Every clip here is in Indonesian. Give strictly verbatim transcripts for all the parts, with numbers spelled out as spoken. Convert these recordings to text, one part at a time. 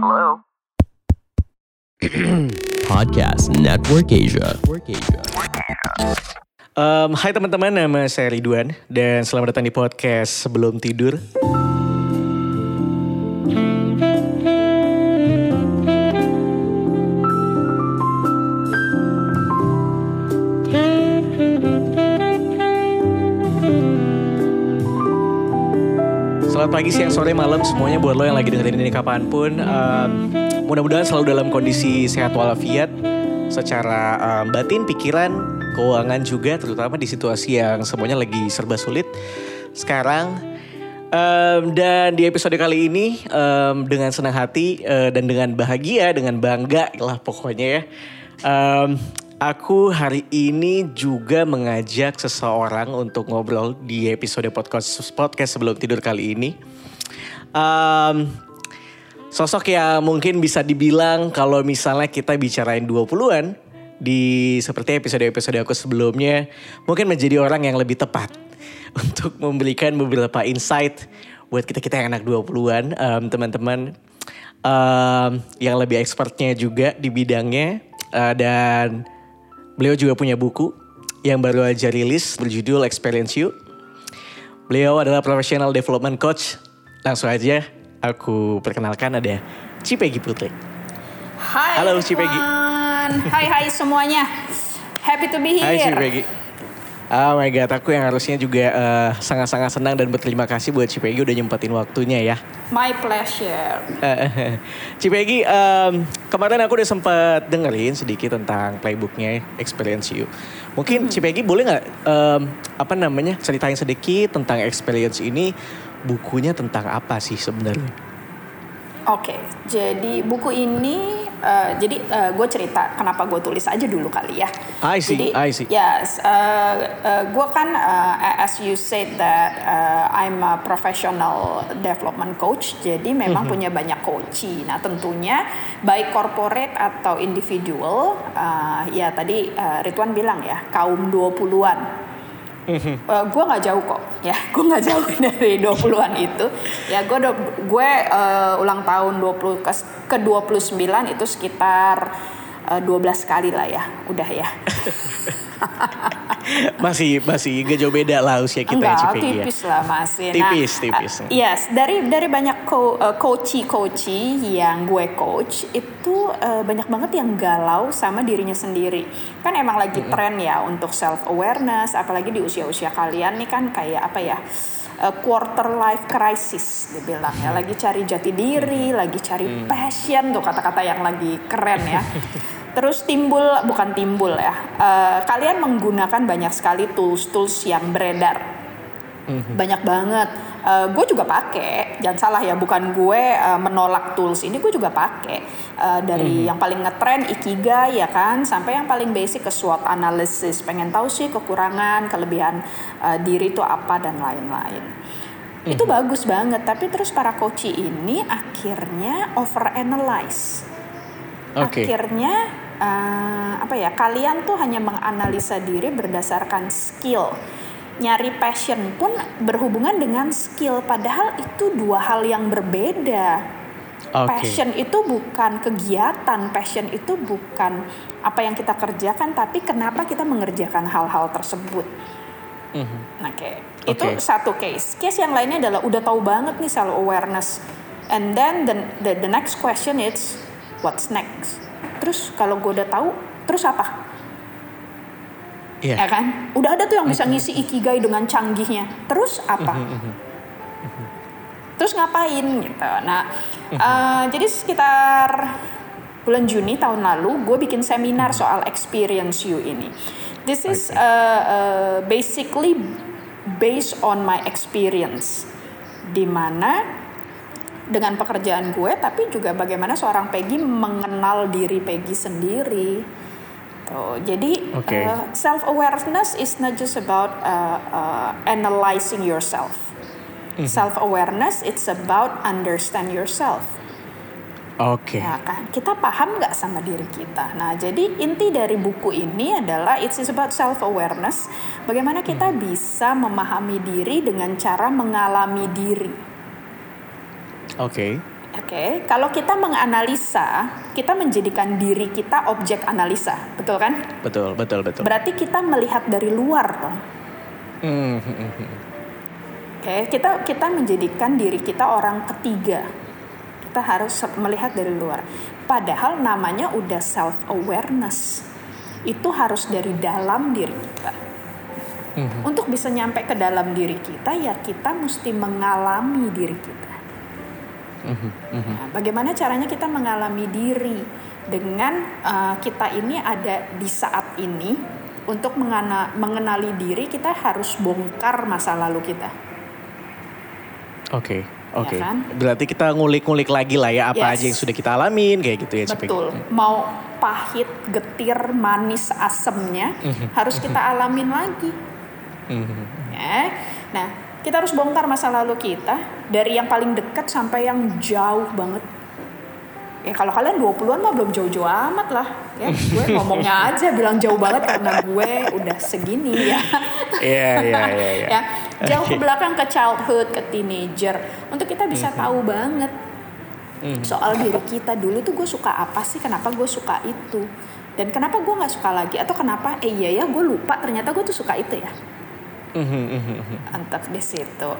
Hello. Podcast Network Asia. Um, hai teman-teman, nama saya Ridwan dan selamat datang di podcast Sebelum Tidur. Selamat pagi, siang, sore, malam semuanya buat lo yang lagi dengerin ini kapanpun. Um, mudah-mudahan selalu dalam kondisi sehat walafiat secara um, batin, pikiran, keuangan juga, terutama di situasi yang semuanya lagi serba sulit sekarang. Um, dan di episode kali ini um, dengan senang hati uh, dan dengan bahagia, dengan bangga lah pokoknya ya. Um, Aku hari ini juga mengajak seseorang untuk ngobrol di episode podcast podcast Sebelum Tidur kali ini. Um, sosok yang mungkin bisa dibilang kalau misalnya kita bicarain dua puluhan di seperti episode-episode aku sebelumnya, mungkin menjadi orang yang lebih tepat untuk memberikan beberapa insight buat kita-kita yang anak dua puluhan, um, teman-teman um, yang lebih expertnya juga di bidangnya uh, dan beliau juga punya buku yang baru aja rilis berjudul Experience You. Beliau adalah Professional Development Coach. Langsung aja aku perkenalkan, ada Ci Peggy Putri. Hai, halo Ci Peggy. Hai hai semuanya. Happy to be here. Hai Ci Peggy. Oh my god, aku yang harusnya juga uh, sangat-sangat senang dan berterima kasih buat Ci Peggy udah nyempetin waktunya ya. My pleasure. Ci Peggy, um, kemarin aku udah sempat dengerin sedikit tentang playbooknya Experience You. Mungkin hmm. Ci Peggy boleh gak um, apa namanya ceritain sedikit tentang Experience ini, bukunya tentang apa sih sebenarnya? Oke, okay, jadi buku ini uh, jadi uh, gue cerita kenapa gue tulis aja dulu kali ya. I see, jadi, I see. Yes, uh, uh, gue kan uh, as you said that uh, I'm a professional development coach. Jadi memang mm-hmm. punya banyak coachee. Nah tentunya baik corporate atau individual. Uh, ya tadi uh, Ridwan bilang ya kaum dua puluhan. Uh, gue nggak jauh kok, ya gue nggak jauh dari dua puluhan itu. Ya gue gue uh, ulang tahun dua puluh ke, ke dua puluh sembilan itu sekitar uh, dua belas kali lah ya, udah ya. masih masih gak jauh beda lah usia kita. Enggak, ya, tipis ya. Lah masih. Tipis nah, tipis. Uh, yes, dari dari banyak co- uh, coachi-coachi yang gue coach itu uh, banyak banget yang galau sama dirinya sendiri. Kan emang lagi mm-hmm. tren ya untuk self awareness, apalagi di usia-usia kalian nih kan kayak apa ya? Uh, quarter life crisis dibilang ya, lagi cari jati diri, lagi cari mm. passion, tuh kata-kata yang lagi keren ya. Terus timbul, bukan timbul ya, uh, kalian menggunakan banyak sekali tools-tools yang beredar, mm-hmm. banyak banget. Uh, gue juga pakai, jangan salah ya, bukan gue uh, menolak tools ini, gue juga pakai uh, dari mm-hmm. yang paling ngetrend ikigai ya kan, sampai yang paling basic ke SWOT analysis, pengen tahu sih kekurangan, kelebihan uh, diri itu apa dan lain-lain. Mm-hmm. Itu bagus banget, tapi terus para coach ini akhirnya overanalyze. Okay. Akhirnya uh, apa ya, kalian tuh hanya menganalisa diri berdasarkan skill. Nyari passion pun berhubungan dengan skill, padahal itu dua hal yang berbeda. Okay. Passion itu bukan kegiatan, passion itu bukan apa yang kita kerjakan, tapi kenapa kita mengerjakan hal-hal tersebut. Mm-hmm. Nah, okay. Okay. Itu satu case. Case yang lainnya adalah udah tahu banget nih self awareness, and then the the, the next question is what's next? Terus kalau gue udah tahu, terus apa? Yeah. Ya kan? Udah ada tuh yang bisa ngisi ikigai dengan canggihnya. Terus apa? Terus ngapain gitu. Nah, uh, jadi sekitar bulan Juni tahun lalu, gue bikin seminar soal Experience You ini. This is uh, uh, basically based on my experience, di mana dengan pekerjaan gue, tapi juga bagaimana seorang Peggy mengenal diri Peggy sendiri. Tuh, jadi okay. uh, self awareness is not just about uh, uh, analyzing yourself. Mm. Self awareness it's about understand yourself. Oke. Okay. Nah, kan kita paham nggak sama diri kita. Nah, jadi inti dari buku ini adalah it's about self awareness. Bagaimana kita mm. bisa memahami diri dengan cara mengalami diri. Oke. Okay. Oke, okay. Kalau kita menganalisa, kita menjadikan diri kita objek analisa, betul kan? Betul, betul, betul. Berarti kita melihat dari luar, dong. Mm-hmm. Oke, okay. kita kita menjadikan diri kita orang ketiga. Kita harus melihat dari luar. Padahal namanya udah self awareness. Itu harus dari dalam diri kita. Mm-hmm. Untuk bisa nyampe ke dalam diri kita, ya kita mesti mengalami diri kita. Nah, bagaimana caranya kita mengalami diri dengan uh, kita ini ada di saat ini untuk mengana, mengenali diri kita harus bongkar masa lalu kita. Oke, okay, oke. Okay. Ya kan? Berarti kita ngulik-ngulik lagi lah ya apa yes. aja yang sudah kita alamin kayak gitu ya. Betul. Cipeng. Mau pahit, getir, manis, asemnya harus kita alamin lagi. Ya. Nah. Kita harus bongkar masa lalu kita dari yang paling dekat sampai yang jauh banget. Ya kalau kalian dua puluhan mah belum jauh-jauh amat lah. Ya, gue ngomongnya aja bilang jauh banget karena gue udah segini ya. Iya, iya, iya. Ya, jauh ke belakang ke childhood, ke teenager. Untuk kita bisa mm-hmm. tahu banget mm-hmm. soal diri kita dulu tuh gue suka apa sih, kenapa gue suka itu. Dan kenapa gue gak suka lagi atau kenapa eh iya ya gue lupa ternyata gue tuh suka itu ya. Antar di situ yeah.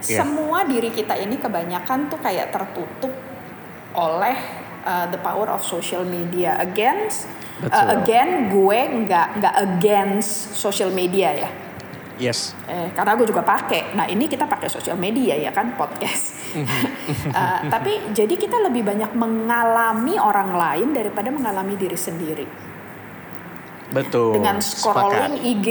Semua diri kita ini kebanyakan tuh kayak tertutup oleh uh, the power of social media against uh, again gue nggak nggak against social media ya yes eh, karena gue juga pakai. Nah ini kita pakai social media ya kan podcast uh, tapi jadi kita lebih banyak mengalami orang lain daripada mengalami diri sendiri. Betul. Dengan scrolling Spakat. I G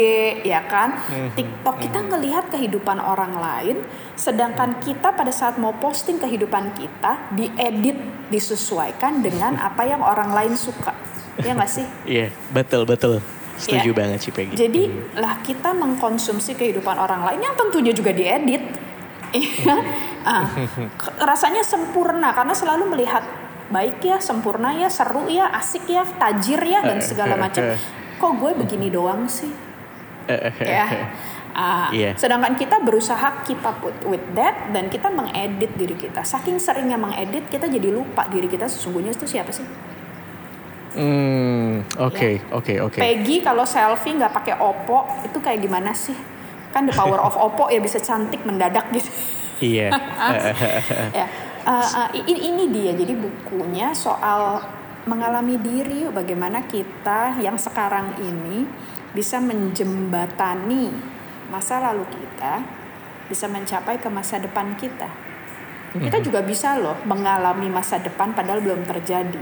ya kan, mm-hmm. TikTok kita mm-hmm. ngelihat kehidupan orang lain, sedangkan kita pada saat mau posting kehidupan kita diedit, disesuaikan dengan apa yang orang lain suka. Ya nggak sih? Iya, yeah, betul betul. Setuju yeah. banget sih Peggy. Jadi mm-hmm. lah kita mengkonsumsi kehidupan orang lain yang tentunya juga diedit. ah, rasanya sempurna karena selalu melihat baik ya, sempurna ya, seru ya, asik ya, tajir ya dan segala macam. Kok gue begini doang sih? Ya. Uh, yeah. Sedangkan kita berusaha keep up with that dan kita mengedit diri kita. Saking seringnya mengedit kita jadi lupa diri kita sesungguhnya itu siapa sih? Hmm, oke, oke, oke. Peggy kalau selfie nggak pakai Oppo itu kayak gimana sih? Kan the power of Oppo ya bisa cantik mendadak gitu. Iya. Ya. Uh, uh, ini, ini dia jadi bukunya soal mengalami diri, bagaimana kita yang sekarang ini bisa menjembatani masa lalu kita, bisa mencapai ke masa depan kita. Kita juga bisa loh mengalami masa depan padahal belum terjadi,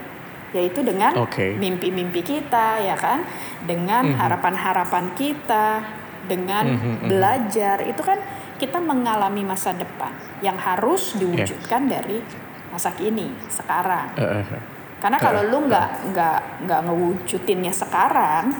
yaitu dengan okay. mimpi-mimpi kita ya kan, dengan mm-hmm. harapan-harapan kita, dengan mm-hmm. belajar, itu kan kita mengalami masa depan yang harus diwujudkan yeah. dari masa kini, sekarang. Uh, uh. Karena kalau uh, lu nggak nggak nggak ngewujudinnya sekarang,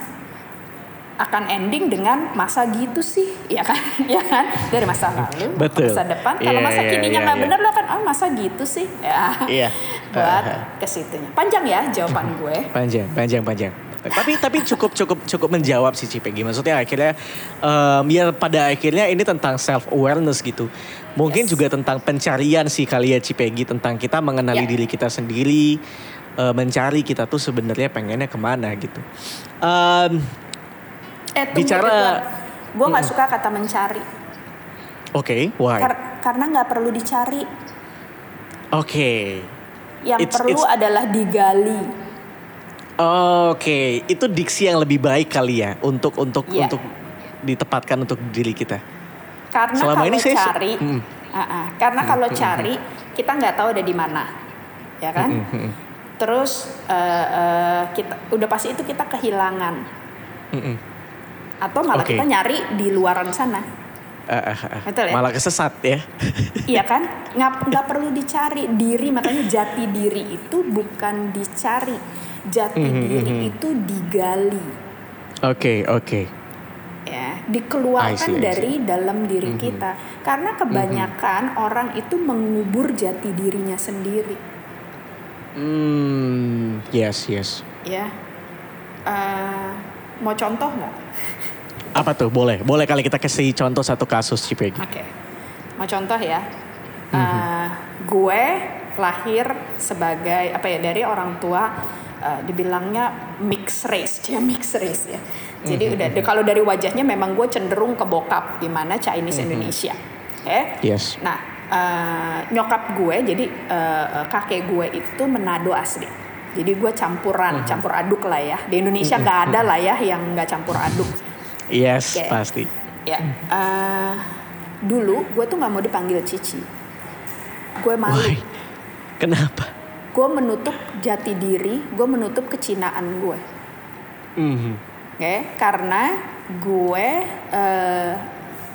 akan ending dengan masa gitu sih, ya kan? Ya kan? Dari masa lalu ke masa depan. Kalau yeah, masa yeah, kininya nggak yeah, yeah. benar, lu kan oh masa gitu sih, ya. Yeah. Buat uh, uh. kesitunya. Panjang ya jawaban gue. Panjang, panjang, panjang. tapi tapi cukup cukup cukup menjawab sih Ci Peggy. Maksudnya akhirnya um, ya pada akhirnya ini tentang self awareness gitu. Mungkin yes. juga tentang pencarian sih kali ya Ci Peggy, tentang kita mengenali yeah. diri kita sendiri, uh, mencari kita tuh sebenarnya pengennya kemana gitu. Um, eh, bicara gue nggak suka kata mencari. Oke, okay, why? Kar- karena nggak perlu dicari. Oke. Okay. Yang it's, perlu it's... adalah digali. Oke, okay. Itu diksi yang lebih baik kali ya untuk untuk yeah. untuk ditempatkan untuk diri kita. Karena selama kalau ini cari, saya... mm. uh-uh. karena mm. kalau cari kita nggak tahu ada di mana, ya kan? Mm. Terus uh, uh, kita udah pasti itu kita kehilangan, mm. atau malah okay. kita nyari di luaran sana. Uh, uh, uh. Betul, ya? Malah kesesat ya? Iya kan? Nggak nggak perlu dicari diri, makanya jati diri itu bukan dicari. Jati mm-hmm. diri itu digali. Oke, okay, oke. Okay. Ya, dikeluarkan I see, I see. dari dalam diri mm-hmm. kita. Karena kebanyakan mm-hmm. orang itu mengubur jati dirinya sendiri. Hmm, yes, yes. Ya, uh, mau contoh nggak? Apa tuh? Boleh, boleh kali kita kasih contoh satu kasus Ci Peggy. Oke, okay. Mau contoh ya? Uh, mm-hmm. Gue lahir sebagai apa ya, dari orang tua uh, dibilangnya mixed race, dia mixed race ya. Jadi mm-hmm. udah kalau dari wajahnya memang gue cenderung ke bokap gimana Chinese mm-hmm. Indonesia. Oke. Okay? Yes. Nah, uh, nyokap gue jadi uh, kakek gue itu Manado asli. Jadi gue campuran, mm-hmm. campur aduk lah ya. Di Indonesia mm-hmm. gak ada lah ya yang gak campur aduk. Yes, okay. Pasti. Ya. Uh, dulu gue tuh gak mau dipanggil Cici. Gue malu. Why? Kenapa? Gue menutup jati diri, gue menutup kecinaan gue. Mm-hmm. Oke, okay? Karena gue uh,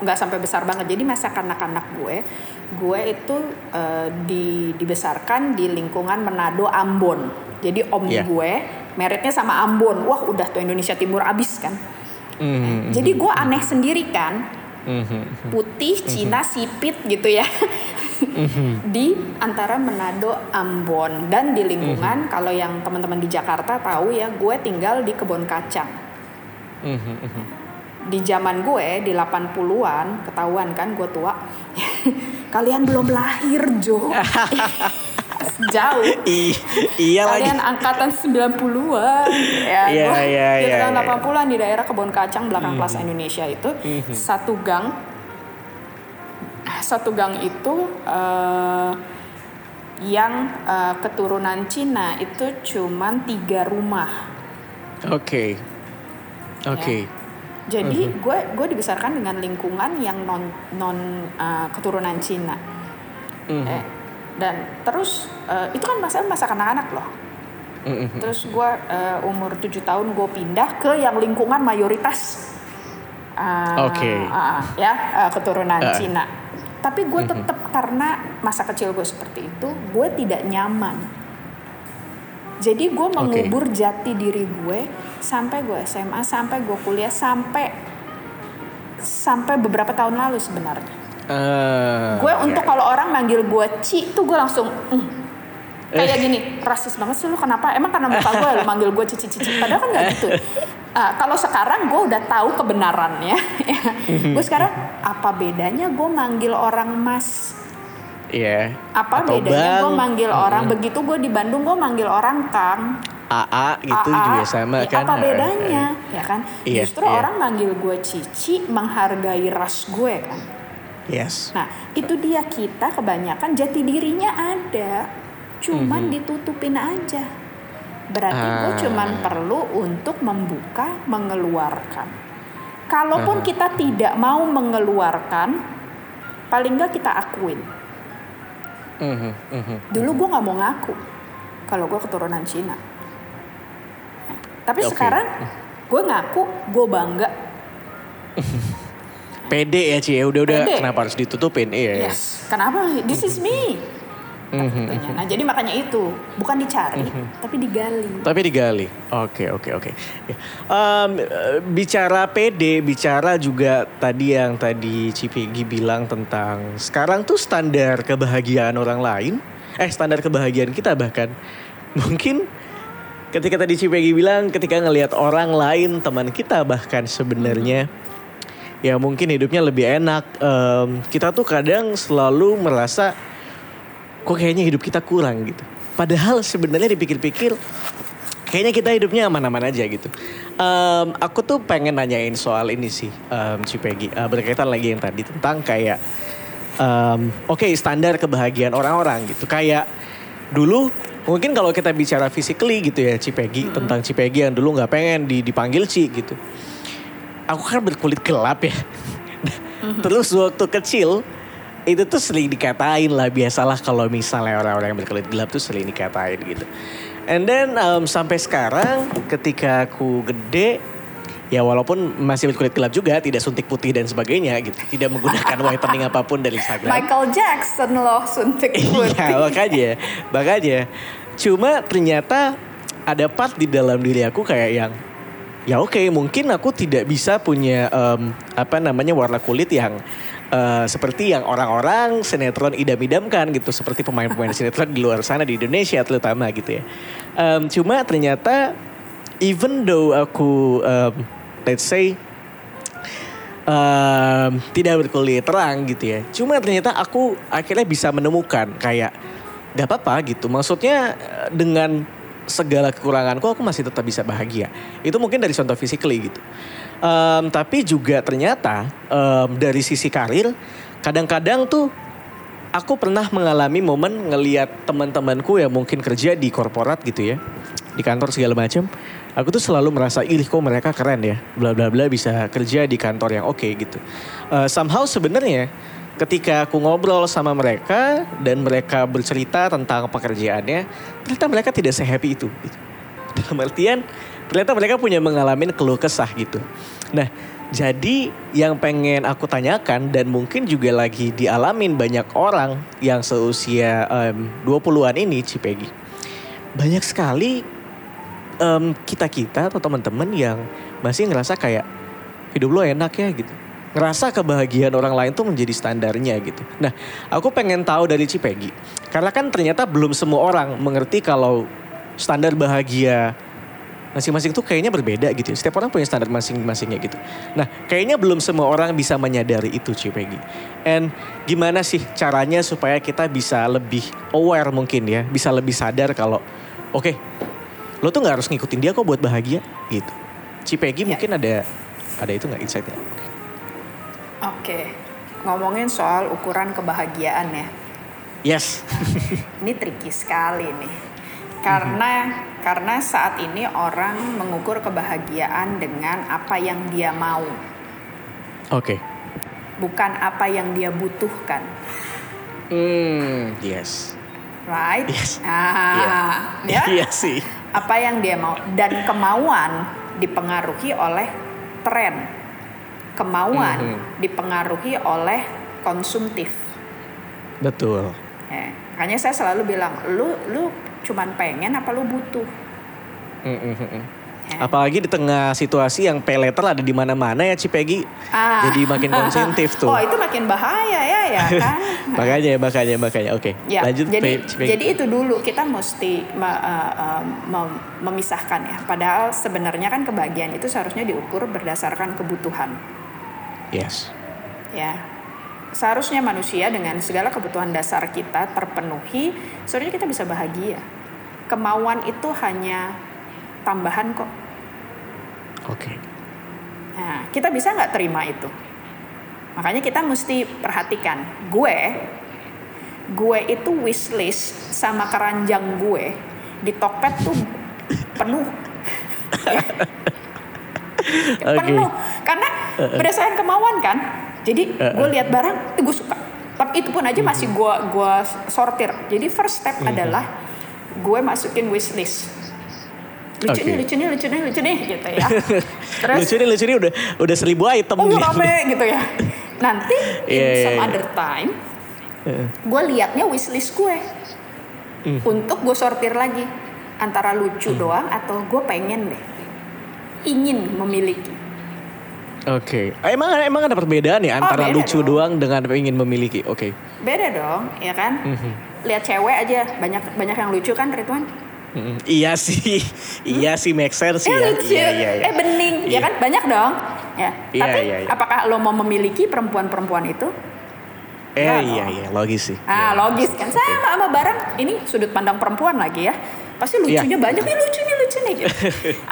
gak sampai besar banget. Jadi masa kanak-kanak gue, gue itu uh, di, dibesarkan di lingkungan Manado Ambon. Jadi om yeah. gue meritnya sama Ambon. Wah udah tuh Indonesia Timur abis kan. Mm-hmm. Jadi gue aneh sendiri kan. Mm-hmm. Putih, Cina, mm-hmm. sipit gitu ya. Mm-hmm. Di antara Manado, Ambon. Dan di lingkungan mm-hmm. kalau yang teman-teman di Jakarta tahu ya, gue tinggal di Kebon Kacang. Mm-hmm. Di zaman gue di delapan puluhan ketahuan kan gue tua. Kalian belum lahir Jo. Jauh. I, iya kalian lagi. Angkatan sembilan puluhan ya. Iya iya iya. Di tahun delapan puluhan di daerah Kebon Kacang belakang mm-hmm. Plaza Indonesia itu mm-hmm. satu gang satu gang itu uh, yang uh, keturunan Cina itu cuman tiga rumah. Oke. Okay. Oke. Okay. Ya. Jadi mm-hmm. gue gue dibesarkan dengan lingkungan yang non non uh, keturunan Cina. Mm-hmm. Eh, dan terus uh, itu kan masa masa kanak-kanak loh. Mm-hmm. Terus gue uh, umur tujuh tahun gue pindah ke yang lingkungan mayoritas uh, okay. uh, ya uh, keturunan uh. Cina. Tapi gue mm-hmm. tetap karena masa kecil gue seperti itu, gue tidak nyaman. Jadi gue mengubur okay. jati diri gue sampai gue S M A, sampai gue kuliah, sampai sampai beberapa tahun lalu sebenarnya. Uh, gue okay. untuk kalau orang manggil gue Ci tuh gue langsung mm. kayak gini, rasis banget sih lu kenapa? Emang karena muka gue lu manggil gue Cici Cici, padahal kan nggak gitu. Uh, kalau sekarang gue udah tahu kebenarannya. Gue sekarang apa bedanya gue manggil orang Mas? Iya. Yeah. Apa atau bedanya gue manggil hmm. orang begitu gue di Bandung gue manggil orang Kang. A A gitu A A, juga sama ya, kan. Apa bedanya? Uh, ya kan. Yeah, justru yeah. orang manggil gue Cici menghargai ras gue kan. Yes. Nah itu dia, kita kebanyakan jati dirinya ada, cuman mm-hmm. ditutupin aja. Berarti ah. gue cuman perlu untuk membuka, mengeluarkan. Kalaupun uh-huh. kita tidak mau mengeluarkan, paling nggak kita akuin. Mm-hmm, mm-hmm. Dulu gue nggak mau ngaku kalau gue keturunan Cina. Nah, tapi okay. sekarang gue ngaku, gue bangga. Pede ya Cie, udah-udah Pede. Kenapa harus ditutupin? Iya. Yes. Kenapa? This is me. Mm-hmm. Nah jadi makanya itu, bukan dicari, mm-hmm. tapi digali. Tapi digali. Oke, okay, oke, okay, oke. Okay. Um, bicara pede, bicara juga tadi yang tadi Ci Peggy bilang tentang sekarang tuh standar kebahagiaan orang lain, eh standar kebahagiaan kita bahkan mungkin ketika tadi Ci Peggy bilang ketika ngelihat orang lain, teman kita bahkan sebenarnya. Mm-hmm. Ya mungkin hidupnya lebih enak. Um, kita tuh kadang selalu merasa kok kayaknya hidup kita kurang gitu. Padahal sebenarnya dipikir-pikir kayaknya kita hidupnya aman-aman aja gitu. Um, aku tuh pengen nanyain soal ini sih, um, Ci Peggy. Uh, berkaitan lagi yang tadi tentang kayak um, oke okay, standar kebahagiaan orang-orang gitu. Kayak dulu mungkin kalau kita bicara physically gitu ya Ci Peggy, mm-hmm. tentang Ci Peggy yang dulu nggak pengen dipanggil Ci gitu. Aku kan berkulit gelap ya. Terus waktu kecil itu tuh sering dikatain lah, biasalah kalau misalnya orang-orang yang berkulit gelap tuh sering dikatain gitu. And then um, sampai sekarang ketika aku gede, ya walaupun masih berkulit gelap juga, tidak suntik putih dan sebagainya gitu, tidak menggunakan whitening apapun dari Instagram. Michael Jackson loh suntik putih. Iya makanya, makanya. Cuma ternyata ada part di dalam diri aku kayak yang ya oke okay, mungkin aku tidak bisa punya um, apa namanya warna kulit yang uh, seperti yang orang-orang sinetron idam-idamkan gitu, seperti pemain-pemain sinetron di luar sana di Indonesia terutama gitu ya. Um, cuma ternyata even though aku um, let's say um, tidak berkulit terang gitu ya, cuma ternyata aku akhirnya bisa menemukan kayak gak apa-apa gitu. Maksudnya dengan segala kekuranganku aku masih tetap bisa bahagia. Itu mungkin dari contoh physically gitu. Um, tapi juga ternyata um, dari sisi karir, kadang-kadang tuh aku pernah mengalami momen ngelihat teman-temanku yang mungkin kerja di korporat gitu ya, di kantor segala macam. Aku tuh selalu merasa, ih kok mereka keren ya, bla bla bla bisa kerja di kantor yang oke okay, gitu. Uh, somehow sebenarnya ketika aku ngobrol sama mereka dan mereka bercerita tentang pekerjaannya, ternyata mereka tidak se-happy itu. Gitu. Dalam artian ternyata mereka punya mengalami keluh kesah gitu. Nah. Jadi yang pengen aku tanyakan dan mungkin juga lagi dialamin banyak orang yang seusia um, dua puluhan ini, Ci Peggy. Banyak sekali um, kita-kita atau teman-teman yang masih ngerasa kayak hidup lo enak ya gitu. Ngerasa kebahagiaan orang lain tuh menjadi standarnya gitu. Nah aku pengen tahu dari Ci Peggy. Karena kan ternyata belum semua orang mengerti kalau standar bahagia masing-masing tuh kayaknya berbeda gitu. Setiap orang punya standar masing-masingnya gitu. Nah, kayaknya belum semua orang bisa menyadari itu, Ci Peggy. And gimana sih caranya supaya kita bisa lebih aware mungkin ya, bisa lebih sadar kalau oke, okay, lo tuh nggak harus ngikutin dia kok buat bahagia gitu. Ci Peggy ya. Mungkin ada ada itu nggak insight-nya? Oke, okay. Ngomongin soal ukuran kebahagiaan ya. Yes. Ini tricky sekali nih. Karena mm-hmm. karena saat ini orang mengukur kebahagiaan dengan apa yang dia mau. Oke. Okay. Bukan apa yang dia butuhkan. Hmm, yes. Right? Yes. Ah, yeah. Ya? Iya sih. Apa yang dia mau dan kemauan dipengaruhi oleh tren. Kemauan mm-hmm. dipengaruhi oleh konsumtif. Betul. Ya, makanya saya selalu bilang, lu lu cuman pengen apa lu butuh? Ya. Apalagi di tengah situasi yang pay letter ada di mana-mana ya Ci Peggy. Ah. Jadi makin konsumtif tuh. Oh itu makin bahaya ya ya kan. makanya makanya makanya oke. Okay. Ya. Lanjut jadi, Ci Peggy. Jadi itu dulu kita mesti uh, uh, memisahkan ya. Padahal sebenarnya kan kebahagiaan itu seharusnya diukur berdasarkan kebutuhan. Yes. Ya. Seharusnya manusia dengan segala kebutuhan dasar kita terpenuhi, seharusnya kita bisa bahagia. Kemauan itu hanya tambahan kok. Oke. Okay. Nah, kita bisa nggak terima itu? Makanya kita mesti perhatikan. Gue, gue itu wishlist sama keranjang gue di Tokped tuh penuh. Okay. Penuh. Karena berdasarkan kemauan kan. Jadi gue lihat barang itu gue suka. Tapi itu pun aja masih gue gue sortir. Jadi first step adalah gue masukin wishlist. Lucu nih, okay. lucu nih, lucu nih, lucu nih gitu ya. Terus, lucu nih, lucu nih udah udah seribu item. Oh gitu. Rame gitu ya. Nanti in yeah, some yeah. other time gue liatnya wishlist gue mm. untuk gue sortir lagi antara lucu mm. doang atau gue pengen deh ingin memiliki. Oke, okay. emang emang ada perbedaan ya antara oh, lucu dong. Doang dengan ingin memiliki. Oke. Okay. Beda dong, ya kan? Mm-hmm. Lihat cewek aja banyak banyak yang lucu kan, Ridwan? Mm-hmm. Iya sih, hmm? iya sih make sense eh, ya. Lucu. Iya, iya, iya. Eh bening, iya. Ya kan banyak dong. Ya. Iya, tapi iya, iya. Apakah lo mau memiliki perempuan-perempuan itu? Eh nah, iya iya logis sih. Ah ya. Logis kan sama okay. sama barang. Ini sudut pandang perempuan lagi ya. Pasti lucunya ya. Banyak nih lucunya lucu nih. Gitu.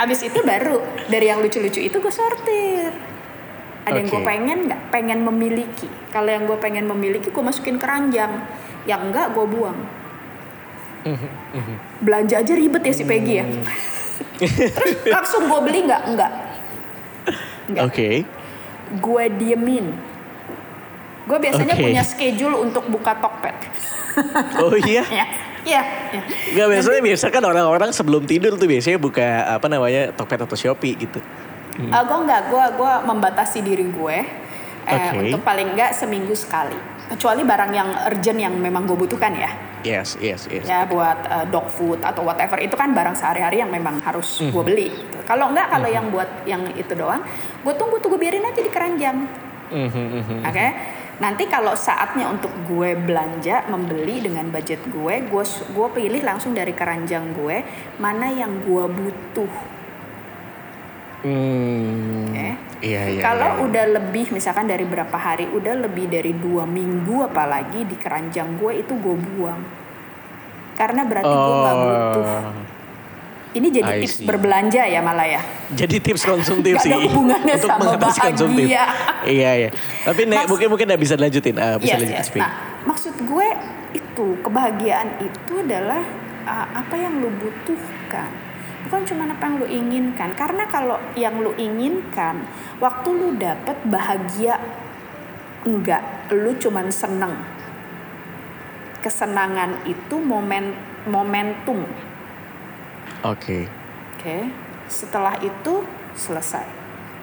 Abis itu baru dari yang lucu-lucu itu gue sortir. Ada okay. yang gue pengen nggak? Pengen memiliki. Kalau yang gue pengen memiliki, gue masukin keranjang. Yang enggak, gue buang. Belanja aja ribet ya si Peggy ya. Hmm. Terus langsung gue beli nggak? Enggak. Enggak. Oke. Okay. Gue diemin. Gue biasanya okay. punya schedule untuk buka Tokped. Oh iya? Ya. Iya. Ya. Gak biasanya biasa kan orang-orang sebelum tidur tuh biasanya buka apa namanya Tokped atau Shopee gitu. Hmm. Uh, gue enggak, gue gue membatasi diri gue eh, okay. untuk paling enggak seminggu sekali. Kecuali barang yang urgent yang memang gue butuhkan ya. Yes, yes, yes. Ya buat uh, dog food atau whatever itu kan barang sehari-hari yang memang harus mm-hmm. gue beli. Gitu. Kalau enggak, kalau mm-hmm. yang buat yang itu doang, gue tunggu tuh gue biarin aja di keranjang. Mm-hmm. Oke. Okay? Nanti kalau saatnya untuk gue belanja membeli dengan budget gue, gue gue pilih langsung dari keranjang gue mana yang gue butuh. Hmm, okay. iya, iya, kalau iya. udah lebih misalkan dari berapa hari udah lebih dari dua minggu apalagi di keranjang gue itu gue buang karena berarti oh. gue gak butuh. Ini jadi I tips see. Berbelanja ya malah ya. Jadi tips konsumtif sih. Gak ada hubungannya untuk sama bahagia. Konsumtif. Iya iya. Tapi Nek mungkin mungkin gak bisa dilanjutin. Uh, bisa yes, lanjutin. Yes. Nah, maksud gue itu kebahagiaan itu adalah uh, apa yang lu butuhkan. Bukan cuma apa yang lu inginkan. Karena kalau yang lu inginkan, waktu lu dapet bahagia enggak, lu cuman seneng. Kesenangan itu momen momentum. Oke. Okay. Oke. Okay. Setelah itu selesai.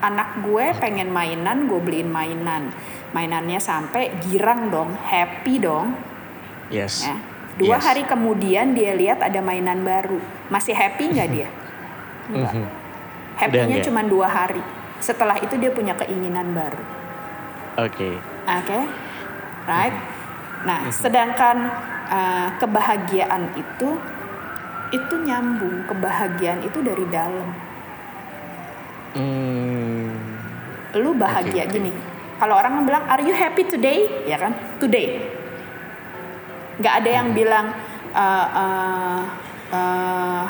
Anak gue pengen mainan, gue beliin mainan. Mainannya sampai girang dong, happy dong. Yes. Ya. Dua yes. hari kemudian dia lihat ada mainan baru. Masih happy nggak dia? Enggak. Happy-nya cuma dua hari. Setelah itu dia punya keinginan baru. Oke. Okay. Oke. Okay? Right. Nah, sedangkan uh, kebahagiaan itu itu nyambung, kebahagiaan itu dari dalam. Mm. Lu bahagia okay, gini. Okay. Kalau orang bilang are you happy today? Ya kan? Today. Nggak ada yang mm. bilang uh, uh, uh,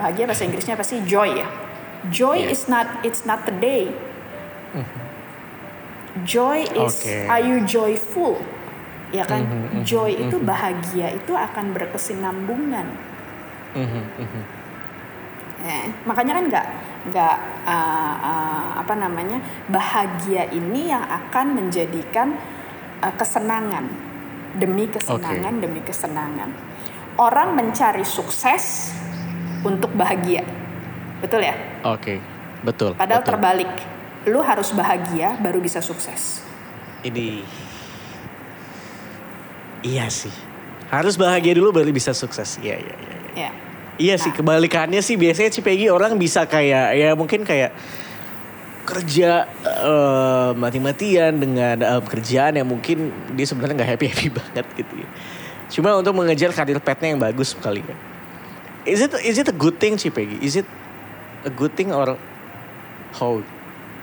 bahagia bahasa Inggrisnya pasti joy ya. Joy yeah. is not it's not today. Joy is okay. Are you joyful? Ya kan? Mm-hmm, joy mm-hmm, itu bahagia itu akan berkesinambungan. Mm-hmm, mm-hmm. Eh, makanya kan nggak nggak uh, uh, apa namanya bahagia ini yang akan menjadikan uh, kesenangan demi kesenangan okay. demi kesenangan orang mencari sukses untuk bahagia, betul ya? Oke okay. betul. Padahal betul. Terbalik, lu harus bahagia baru bisa sukses. Ini iya sih, harus bahagia dulu baru bisa sukses. Iya iya iya. Ya. Iya nah. sih kebalikannya sih biasanya Ci Peggy orang bisa kayak ya mungkin kayak kerja uh, mati-matian dengan uh, kerjaan yang mungkin dia sebenarnya nggak happy happy banget gitu ya. Cuma untuk mengejar karir petnya yang bagus kali ya. Is it is it a good thing Ci Peggy? Is it a good thing or how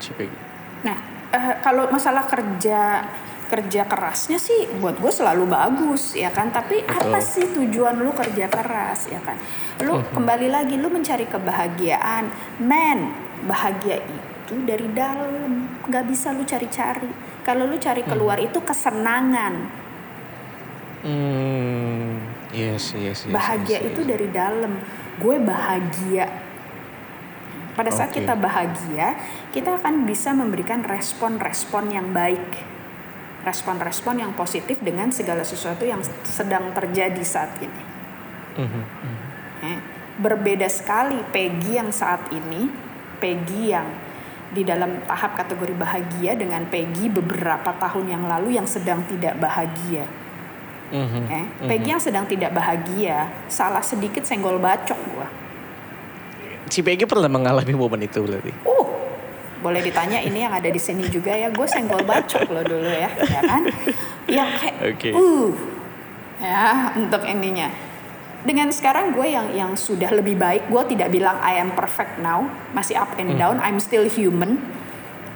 Ci Peggy? Nah uh, kalau masalah kerja kerja kerasnya sih buat gue selalu bagus ya kan, tapi apa sih tujuan lu kerja keras ya kan, lu kembali lagi lu mencari kebahagiaan men, bahagia itu dari dalam, nggak bisa lu cari-cari. Kalau lu cari keluar hmm. itu kesenangan. hmm. yes, yes, yes, bahagia yes, yes, itu yes. dari dalam. Gue bahagia pada saat okay. kita bahagia kita akan bisa memberikan respon-respon yang baik, respon-respon yang positif dengan segala sesuatu yang sedang terjadi saat ini. Mm-hmm. Berbeda sekali Peggy yang saat ini, Peggy yang di dalam tahap kategori bahagia dengan Peggy beberapa tahun yang lalu yang sedang tidak bahagia. Mm-hmm. Eh, Peggy mm-hmm. yang sedang tidak bahagia, salah sedikit senggol bacok gua. Ci Peggy pernah mengalami momen itu berarti? Oh. Uh. Boleh ditanya ini yang ada di sini juga ya, gue senggol bacok lo dulu ya, ya kan? Yang kayak, okay. uh, ya untuk ininya. Dengan sekarang gue yang yang sudah lebih baik, gue tidak bilang I am perfect now, masih up and down, mm. I'm still human,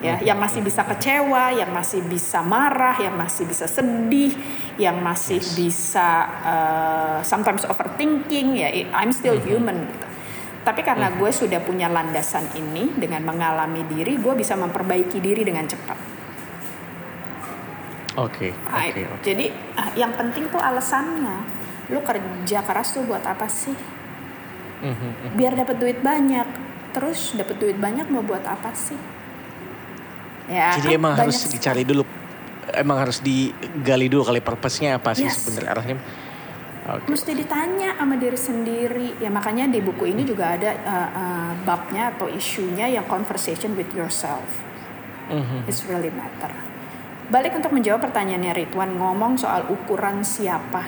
ya, mm. yang masih bisa kecewa, yang masih bisa marah, yang masih bisa sedih, yang masih yes. bisa uh, sometimes overthinking, ya, I'm still mm-hmm. human. Gitu. Tapi karena gue sudah punya landasan ini dengan mengalami diri, gue bisa memperbaiki diri dengan cepat. Oke. Okay, right. okay, okay. Jadi yang penting tuh alasannya, lu kerja keras tuh buat apa sih? Mm-hmm. Biar dapat duit banyak. Terus dapat duit banyak mau buat apa sih? Ya. Jadi emang harus sekali. dicari dulu, emang harus digali dulu kali purpose-nya apa sih yes. sebenarnya arahnya. Okay. Mesti ditanya sama diri sendiri. Ya makanya di buku ini juga ada uh, uh, babnya atau isunya yang conversation with yourself. Mm-hmm. It's really matter. Balik untuk menjawab pertanyaannya Ridwan ngomong soal ukuran siapa.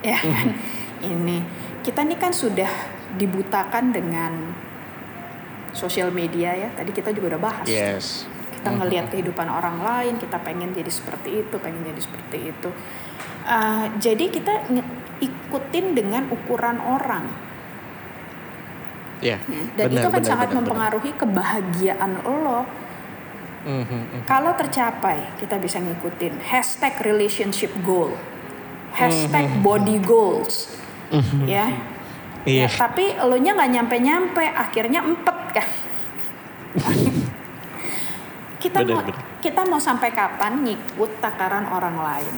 Ya kan? Mm-hmm. Ini kita ini kan sudah dibutakan dengan sosial media ya. Tadi kita juga udah bahas. Yes. Kita ngelihat mm-hmm. kehidupan orang lain, kita pengen jadi seperti itu, pengen jadi seperti itu. Uh, jadi kita ikutin dengan ukuran orang. Ya. Yeah, dan benar, itu kan benar, sangat benar, mempengaruhi benar. kebahagiaan lo. Mm-hmm, mm-hmm. Kalau tercapai, kita bisa ngikutin hashtag relationship goal, hashtag mm-hmm. body goals, mm-hmm. ya. Yeah. ya tapi elunya nggak nyampe-nyampe, akhirnya empet kan. Kita bener, mau bener. Kita mau sampai kapan ngikut takaran orang lain?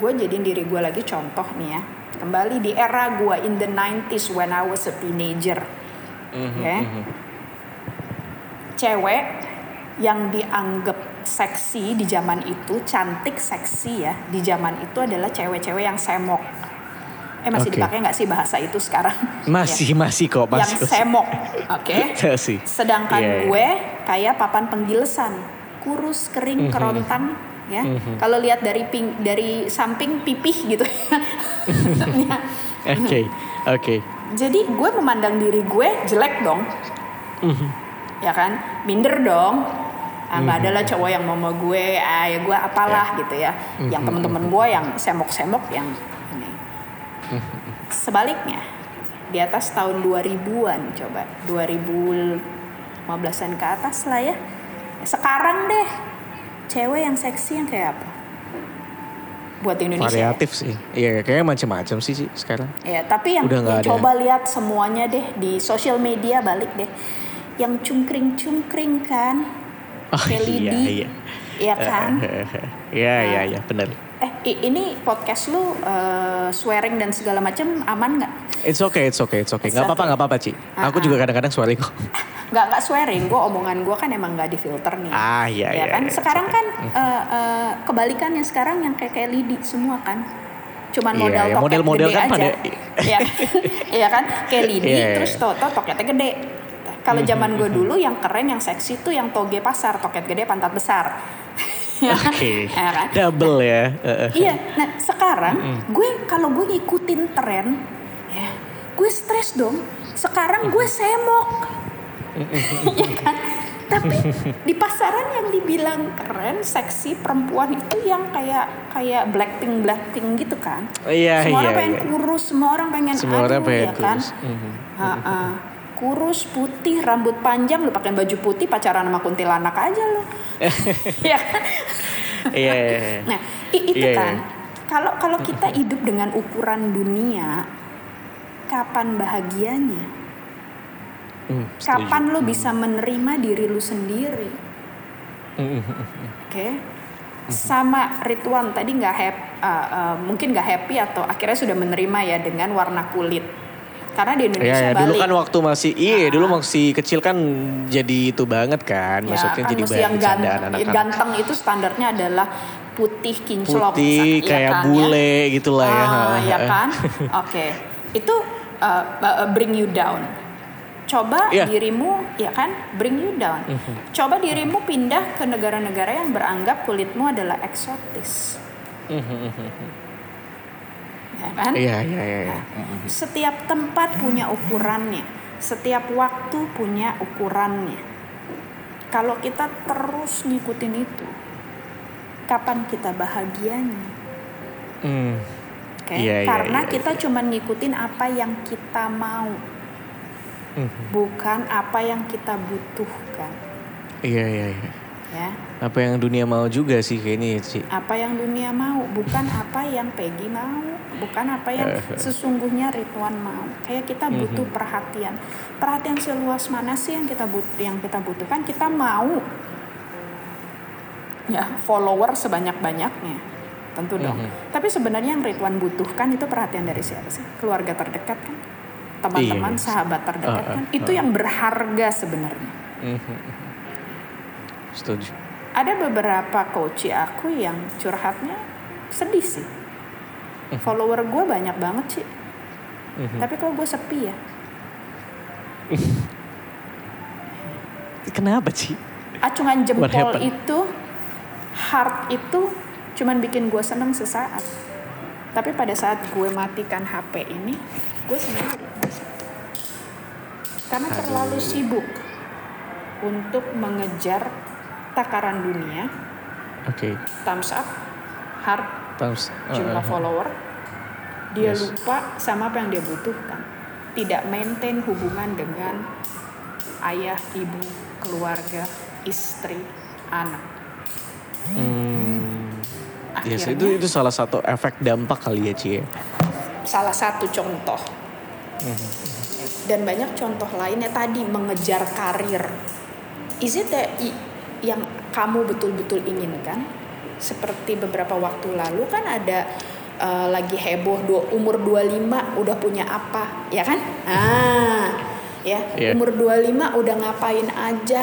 Gue jadiin diri gue lagi contoh nih ya, kembali di era gue in the nineties when I was a teenager, mm-hmm, ya, mm-hmm. Cewek yang dianggap seksi di zaman itu, cantik seksi ya di zaman itu adalah cewek-cewek yang semok. Eh masih okay. dipakai nggak sih bahasa itu sekarang? Masih ya. masih kok masih. Yang semok, oke. Okay. Sedangkan yeah, yeah. gue kayak papan penggilesan, kurus, kering, mm-hmm. kerontang, ya. Mm-hmm. Kalau lihat dari ping, dari samping pipih gitu. Oke, oke. Jadi gue memandang diri gue jelek dong, mm-hmm. ya kan, minder dong. Ah, mm-hmm. gak adalah cowok yang mau sama gue, ah ya gue apalah yeah. gitu ya. Mm-hmm. Yang temen-temen gue yang semok-semok yang ini. Sebaliknya, di atas tahun dua ribuan coba, dua ribu lima belasan ke atas lah ya. Sekarang deh, cewek yang seksi yang kayak apa? Buat Indonesia. Variatif ya? Sih. Iya, kayak macam-macam sih, sih sekarang. Iya, tapi yang, yang coba lihat semuanya deh di sosial media balik deh. Yang cungkring-cungkring kan. Oh, iya, iya. Iya kan? Iya, iya, iya, benar. Eh, ini podcast lu uh, swearing dan segala macam aman enggak? It's okay, it's okay, it's okay. Enggak apa-apa, enggak apa-apa, Ci. Uh-huh. Aku juga kadang-kadang swearing kok. Enggak, enggak swearing. Gua omongan gua kan emang enggak difilter nih. Ah, iya, ya, iya. kan? Iya, sekarang okay. kan uh, uh, kebalikannya sekarang yang kayak kayak lidi semua kan. Cuman modal yeah, toketnya model gede kan aja. Iya. Iya kan? Kayak lidi yeah, terus toto toketnya gede. Kalau zaman gue dulu yang keren, yang seksi tuh yang toge pasar, toket gede, pantat besar. Oke, okay. double ya. Iya, nah sekarang mm-hmm. gue kalau gue ngikutin tren, ya, gue stres dong. Sekarang gue semok, ya kan? Tapi di pasaran yang dibilang keren, seksi perempuan itu yang kayak kayak Blackpink, Blackpink gitu kan? Iya, yeah, semua yeah, orang pengen yeah. kurus, semua orang pengen semua aduh, orang pengen ya kurus. Kan? Mm-hmm. Ha-ha. Kurus, putih, rambut panjang, lu pakai baju putih, pacaran sama kuntilanak aja lu. Iya kan? Iya. Nah, itu yeah, kan. Kalau yeah. kalau kita hidup dengan ukuran dunia, kapan bahagianya? Mm, kapan lu bisa menerima diri lu sendiri? Mm. Oke. Okay? Sama Ridwan tadi nggak happy, uh, uh, mungkin nggak happy atau akhirnya sudah menerima ya dengan warna kulit. Karena di Indonesia ya, ya, dulu kan waktu masih iya, dulu masih kecil kan jadi itu banget kan, ya, maksudnya kan jadi banyak candaan anak-anak. Ganteng itu standarnya adalah putih kinclong, putih misalkan, kayak ya kan, bule ya. Gitulah ah, ya. Ya kan? Oke. Okay. Itu uh, bring you down. Coba ya. dirimu ya kan bring you down. Mm-hmm. Coba dirimu pindah ke negara-negara yang beranggap kulitmu adalah eksotis. Mm-hmm. Ya kan? Iya, iya, iya. Nah, setiap tempat punya ukurannya, setiap waktu punya ukurannya. Kalau kita terus ngikutin itu, kapan kita bahagianya? Mm. Oke, okay? yeah, karena yeah, yeah, kita yeah. cuma ngikutin apa yang kita mau, mm-hmm. bukan apa yang kita butuhkan. Iya, yeah, iya, yeah, iya. Yeah. Ya. Apa yang dunia mau juga sih kayaknya sih. Apa yang dunia mau, bukan apa yang Peggy mau, bukan apa yang sesungguhnya Ridwan mau. Kayak kita butuh mm-hmm. perhatian. Perhatian seluas mana sih yang kita butuh, yang kita butuhkan? Kita mau ya follower sebanyak-banyaknya. Tentu dong. Mm-hmm. Tapi sebenarnya yang Ridwan butuhkan itu perhatian dari siapa sih? Keluarga terdekat kan? Teman-teman, yes. sahabat terdekat uh, uh, kan? Itu uh. yang berharga sebenarnya. Mm-hmm. Setuju. Ada beberapa coach aku yang curhatnya sedih sih. Mm-hmm. Follower gue banyak banget sih. Mm-hmm. Tapi kok gue sepi ya. Kenapa sih? Acungan jempol itu, heart itu cuman bikin gue seneng sesaat. Tapi pada saat gue matikan H P ini, gue seneng. Karena Aduh. terlalu sibuk untuk mengejar takaran dunia, okay. thumbs up, heart, thumbs, uh, jumlah uh, follower, dia yes. lupa sama apa yang dia butuhkan, tidak maintain hubungan dengan ayah, ibu, keluarga, istri, anak. Hmm. Akhirnya, yes, itu itu salah satu efek dampak kali ya Ci. salah satu contoh. Dan banyak contoh lainnya tadi, mengejar karir. Is it that yang kamu betul-betul inginkan? Seperti beberapa waktu lalu kan ada uh, lagi heboh umur dua puluh lima udah punya apa, ya kan? Ah, ya, yeah. Umur dua puluh lima udah ngapain aja.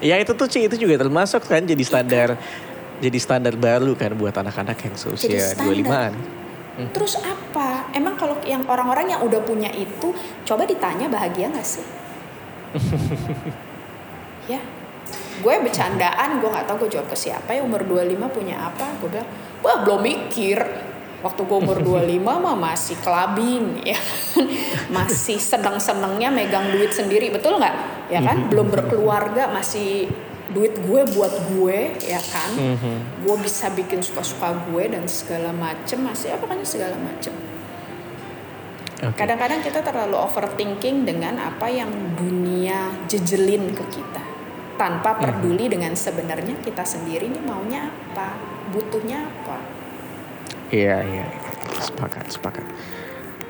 Ya itu tuh Ci, itu juga termasuk kan jadi standar, jadi standar baru kan buat anak-anak yang seusia dua puluh limaan. Hmm. Terus apa? Emang kalau yang orang-orang yang udah punya itu, coba ditanya bahagia nggak sih? Ya, gue bercandaan, gue nggak tahu gue jawab ke siapa ya, umur dua puluh lima punya apa? Gue bilang, wah belum mikir. Waktu gue umur dua puluh lima mah masih kelabing, ya kan? Masih seneng-senengnya megang duit sendiri, betul nggak? Ya kan? Mm-hmm. Belum berkeluarga, masih duit gue buat gue, ya kan? Mm-hmm. Gue bisa bikin suka-suka gue dan segala macem, masih apa kan segala macem. Okay. Kadang-kadang kita terlalu overthinking dengan apa yang dunia jejelin ke kita, tanpa peduli mm-hmm. dengan sebenarnya kita sendiri ini maunya apa, butuhnya apa. Iya, iya, sepakat, sepakat.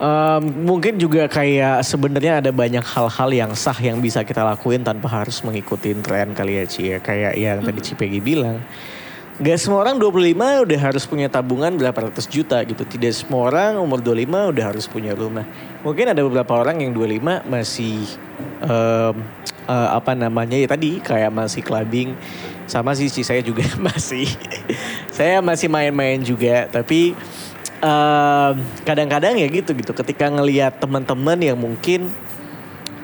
Um, mungkin juga kayak sebenarnya ada banyak hal-hal yang sah yang bisa kita lakuin tanpa harus mengikuti tren kali ya Ci ya. Kayak yang tadi Ci Peggy bilang, gak semua orang dua puluh lima udah harus punya tabungan berapa ratus juta gitu. Tidak semua orang umur dua puluh lima udah harus punya rumah. Mungkin ada beberapa orang yang dua puluh lima masih um, uh, apa namanya ya tadi kayak masih clubbing. Sama sih Ci, saya juga masih saya masih main-main juga, tapi uh, kadang-kadang ya gitu gitu ketika ngelihat teman-teman yang mungkin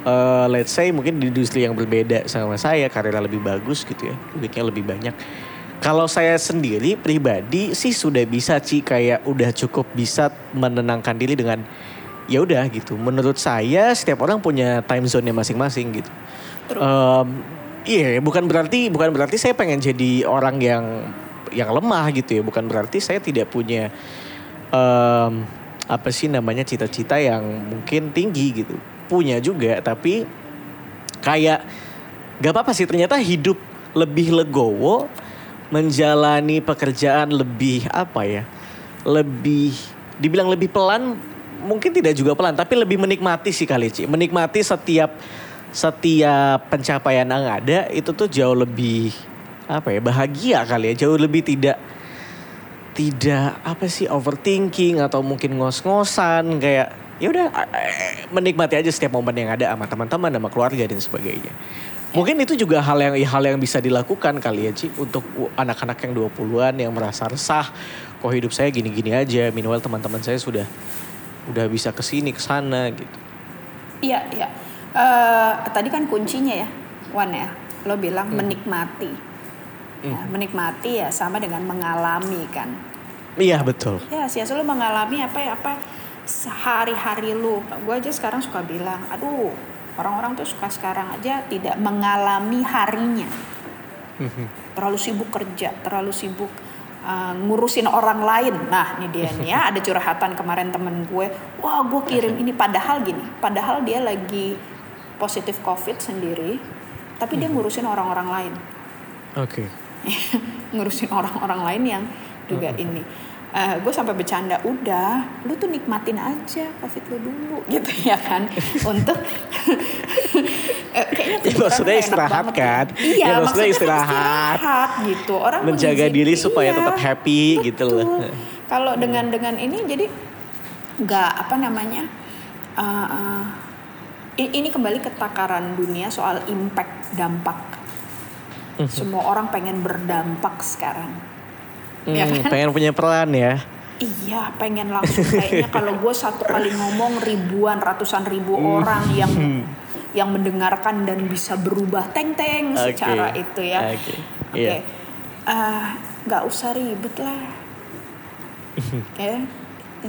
uh, let's say mungkin di industri yang berbeda sama saya, karirnya lebih bagus gitu ya, duitnya lebih banyak. Kalau saya sendiri pribadi sih sudah bisa Ci, kayak udah cukup bisa menenangkan diri dengan ya udah gitu. Menurut saya setiap orang punya time zone-nya masing-masing gitu. Um, Iya, bukan berarti bukan berarti saya pengen jadi orang yang yang lemah gitu ya. Bukan berarti saya tidak punya um, apa sih namanya cita-cita yang mungkin tinggi gitu. Punya juga, tapi kayak gak apa-apa sih. Ternyata hidup lebih legowo, menjalani pekerjaan lebih apa ya? Lebih dibilang lebih pelan, mungkin tidak juga pelan, tapi lebih menikmati sih kali Ci. Menikmati setiap Setiap pencapaian yang ada itu tuh jauh lebih apa ya, bahagia kali ya, jauh lebih tidak tidak apa sih overthinking atau mungkin ngos-ngosan, kayak ya udah menikmati aja setiap momen yang ada sama teman-teman, sama keluarga dan sebagainya. Mungkin itu juga hal yang hal yang bisa dilakukan kali ya Ci untuk anak-anak yang dua puluhan yang merasa resah, kok hidup saya gini-gini aja, minimal teman-teman saya sudah udah bisa kesini kesana gitu. Iya, iya. Uh, tadi kan kuncinya ya, Wan ya, lo bilang hmm. menikmati. Hmm. Nah, menikmati ya sama dengan mengalami kan. Iya betul. Ya, siasa lo mengalami apa ya, apa sehari-hari lo. Gue aja sekarang suka bilang, aduh orang-orang tuh suka sekarang aja tidak mengalami harinya. Hmm. Terlalu sibuk kerja, terlalu sibuk uh, ngurusin orang lain. Nah ini dia nih ya, ada curhatan kemarin temen gue, wah gue kirim ini padahal gini, padahal dia lagi positif COVID sendiri, tapi dia ngurusin orang-orang lain. Oke. Okay. Ngurusin orang-orang lain yang juga mm-hmm. ini. Uh, gue sampai bercanda, udah, lu tuh nikmatin aja COVID lu dulu, gitu ya kan? Untuk uh, kayaknya ya, maksudnya istirahat kan? Iya, ya, maksudnya, maksudnya istirahat. istirahat gitu. Orang menjaga diri supaya iya, tetap happy betul. Gitu loh. Kalau hmm. dengan dengan ini jadi nggak apa namanya. Uh, uh, Ini kembali ke takaran dunia soal impact, dampak. Mm-hmm. Semua orang pengen berdampak sekarang. Mm, ya kan? Pengen punya peran ya. Iya, pengen langsung kayaknya kalau gue satu kali ngomong ribuan, ratusan ribu mm. orang yang yang mendengarkan dan bisa berubah teng-teng okay. secara itu ya. Oke. Okay. Okay. Yeah. Uh, gak usah ribet lah. Ya,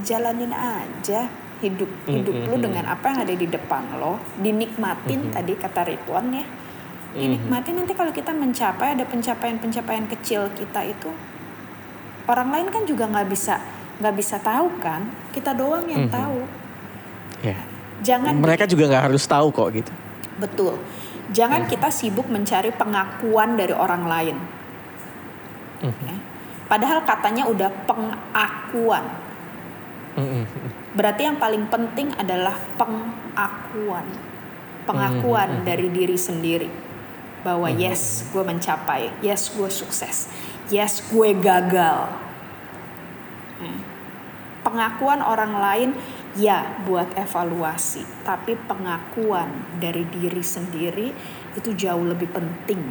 jalanin aja. hidup hidup mm-hmm. lu dengan apa yang ada di depan lo, dinikmatin mm-hmm. tadi kata Ridwan ya, dinikmatin mm-hmm. nanti kalau kita mencapai ada pencapaian-pencapaian kecil kita itu orang lain kan juga nggak bisa nggak bisa tahu kan, kita doang yang mm-hmm. tahu yeah. Jangan mereka di... juga nggak harus tahu kok gitu, betul, jangan mm-hmm. kita sibuk mencari pengakuan dari orang lain mm-hmm. ya. Padahal katanya udah pengakuan. Berarti yang paling penting adalah pengakuan. Pengakuan dari diri sendiri. Bahwa yes, gue mencapai. Yes, gue sukses. Yes, gue gagal. Pengakuan orang lain ya buat evaluasi. Tapi pengakuan dari diri sendiri itu jauh lebih penting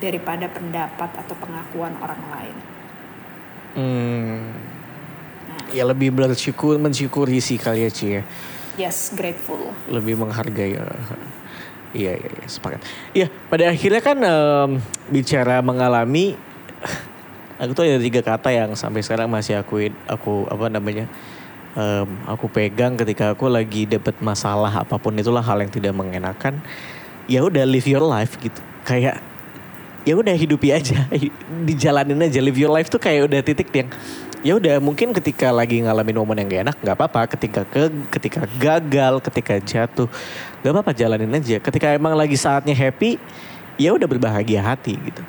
daripada pendapat atau pengakuan orang lain. Hmm. Nah. Ya lebih bersyukur, mensyukuri sih kali ya, Ci ya. Yes, grateful. Lebih menghargai. Iya, iya, ya, sepakat. Iya, pada akhirnya kan um, bicara mengalami, aku tuh ada tiga kata yang sampai sekarang masih aku aku apa namanya? Um, aku pegang ketika aku lagi dapat masalah apapun, itulah hal yang tidak mengenakan. Ya udah, live your life gitu. Kayak ya udah, hidupi aja, dijalanin aja. Live your life tuh kayak udah titik yang ya udah, mungkin ketika lagi ngalamin momen yang gak enak nggak apa-apa, ketika ke, ketika gagal, ketika jatuh nggak apa-apa, jalanin aja. Ketika emang lagi saatnya happy, ya udah, berbahagia hati gitu.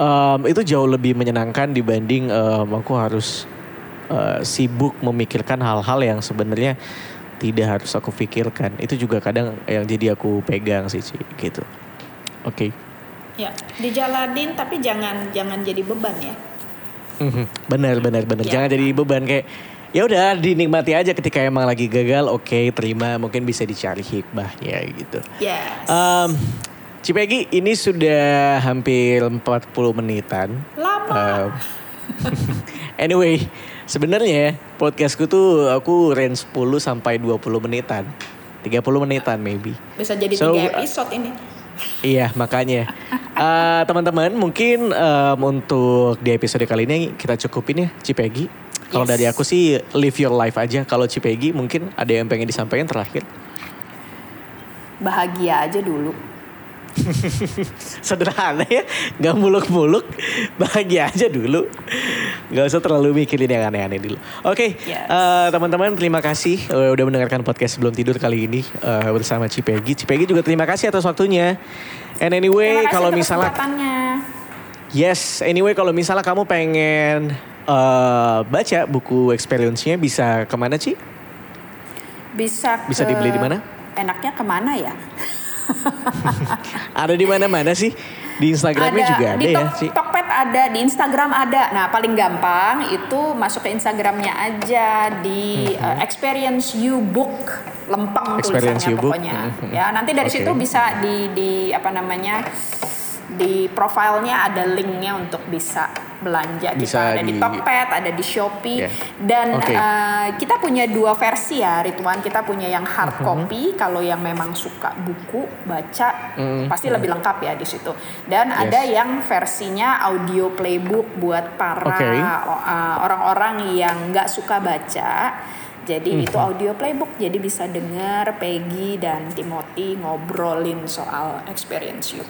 Um, itu jauh lebih menyenangkan dibanding um, aku harus uh, sibuk memikirkan hal-hal yang sebenarnya tidak harus aku pikirkan. Itu juga kadang yang jadi aku pegang sih, Ci, gitu. Oke. Okay. Ya, dijalanin tapi jangan jangan jadi beban ya. Mm-hmm. Benar, benar, benar. Ya. Jangan jadi beban, kayak ya udah dinikmati aja ketika emang lagi gagal, oke, okay, terima, mungkin bisa dicari hikmahnya gitu. Yes. Um, Ci Peggy, ini sudah hampir empat puluh menitan. Lama. Um, anyway, sebenarnya podcastku tuh aku range sepuluh sampai dua puluh menitan. tiga puluh menitan maybe. Bisa jadi so, tiga episode ini. Iya, makanya uh, teman-teman mungkin um, untuk di episode kali ini kita cukupin ya, Ci Peggy. Kalau yes. dari aku sih live your life aja. Kalau Ci Peggy mungkin ada yang pengen disampaikan terakhir. Bahagia aja dulu. Sederhana ya, gak muluk-muluk. Bahagia aja dulu, gak usah terlalu mikirin yang aneh-aneh dulu. Oke, okay. yes. uh, teman-teman terima kasih uh, udah mendengarkan podcast Sebelum Tidur kali ini uh, bersama Ci Peggy. Ci Peggy juga terima kasih atas waktunya. And anyway, kalau misalnya Yes, anyway kalau misalnya kamu pengen uh, baca buku experience-nya, bisa kemana, Ci? Bisa ke... Bisa dibeli di mana? Enaknya kemana ya? Ada di mana-mana sih. Di Instagramnya ada, juga ada ya. Di Tokped ada, di Instagram ada. Nah paling gampang itu masuk ke Instagramnya aja. Di mm-hmm. uh, Experience You Book. Lempeng Experience tulisannya you pokoknya book. Mm-hmm. Ya, nanti dari okay. situ bisa di, di apa namanya, di profilnya ada linknya untuk bisa belanja. Kita bisa ada di, di Tokped, ada di Shopee. Yeah. Dan okay. uh, kita punya dua versi ya, Ridwan. Kita punya yang hard copy. Mm-hmm. Kalau yang memang suka buku, baca, mm-hmm. pasti mm-hmm. lebih lengkap ya di situ. Dan yes. ada yang versinya audio playbook buat para okay. uh, orang-orang yang nggak suka baca. Jadi mm-hmm. itu audio playbook. Jadi bisa dengar Peggy dan Timothy ngobrolin soal experience you.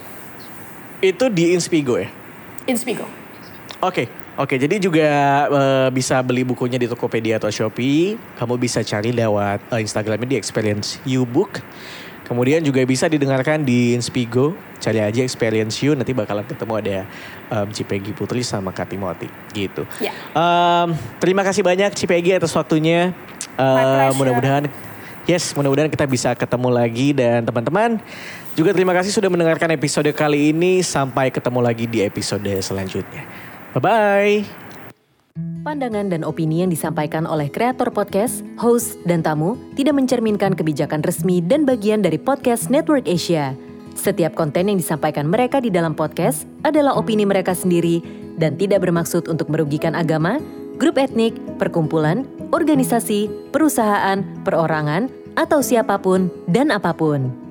Itu di Inspigo ya? Inspigo. Oke, okay, oke. Okay. Jadi juga uh, bisa beli bukunya di Tokopedia atau Shopee. Kamu bisa cari lewat uh, Instagramnya di Experience You Book. Kemudian juga bisa didengarkan di Inspigo. Cari aja Experience You, nanti bakalan ketemu ada um, Ci Peggy Putri sama Kak Timothy gitu. Yeah. Um, terima kasih banyak Ci Peggy atas waktunya. Uh, mudah-mudahan, yes, mudah-mudahan kita bisa ketemu lagi dan teman-teman. Juga terima kasih sudah mendengarkan episode kali ini. Sampai ketemu lagi di episode selanjutnya. Bye-bye. Pandangan dan opini yang disampaikan oleh kreator podcast, host, dan tamu tidak mencerminkan kebijakan resmi dan bagian dari Podcast Network Asia. Setiap konten yang disampaikan mereka di dalam podcast adalah opini mereka sendiri dan tidak bermaksud untuk merugikan agama, grup etnik, perkumpulan, organisasi, perusahaan, perorangan, atau siapapun dan apapun.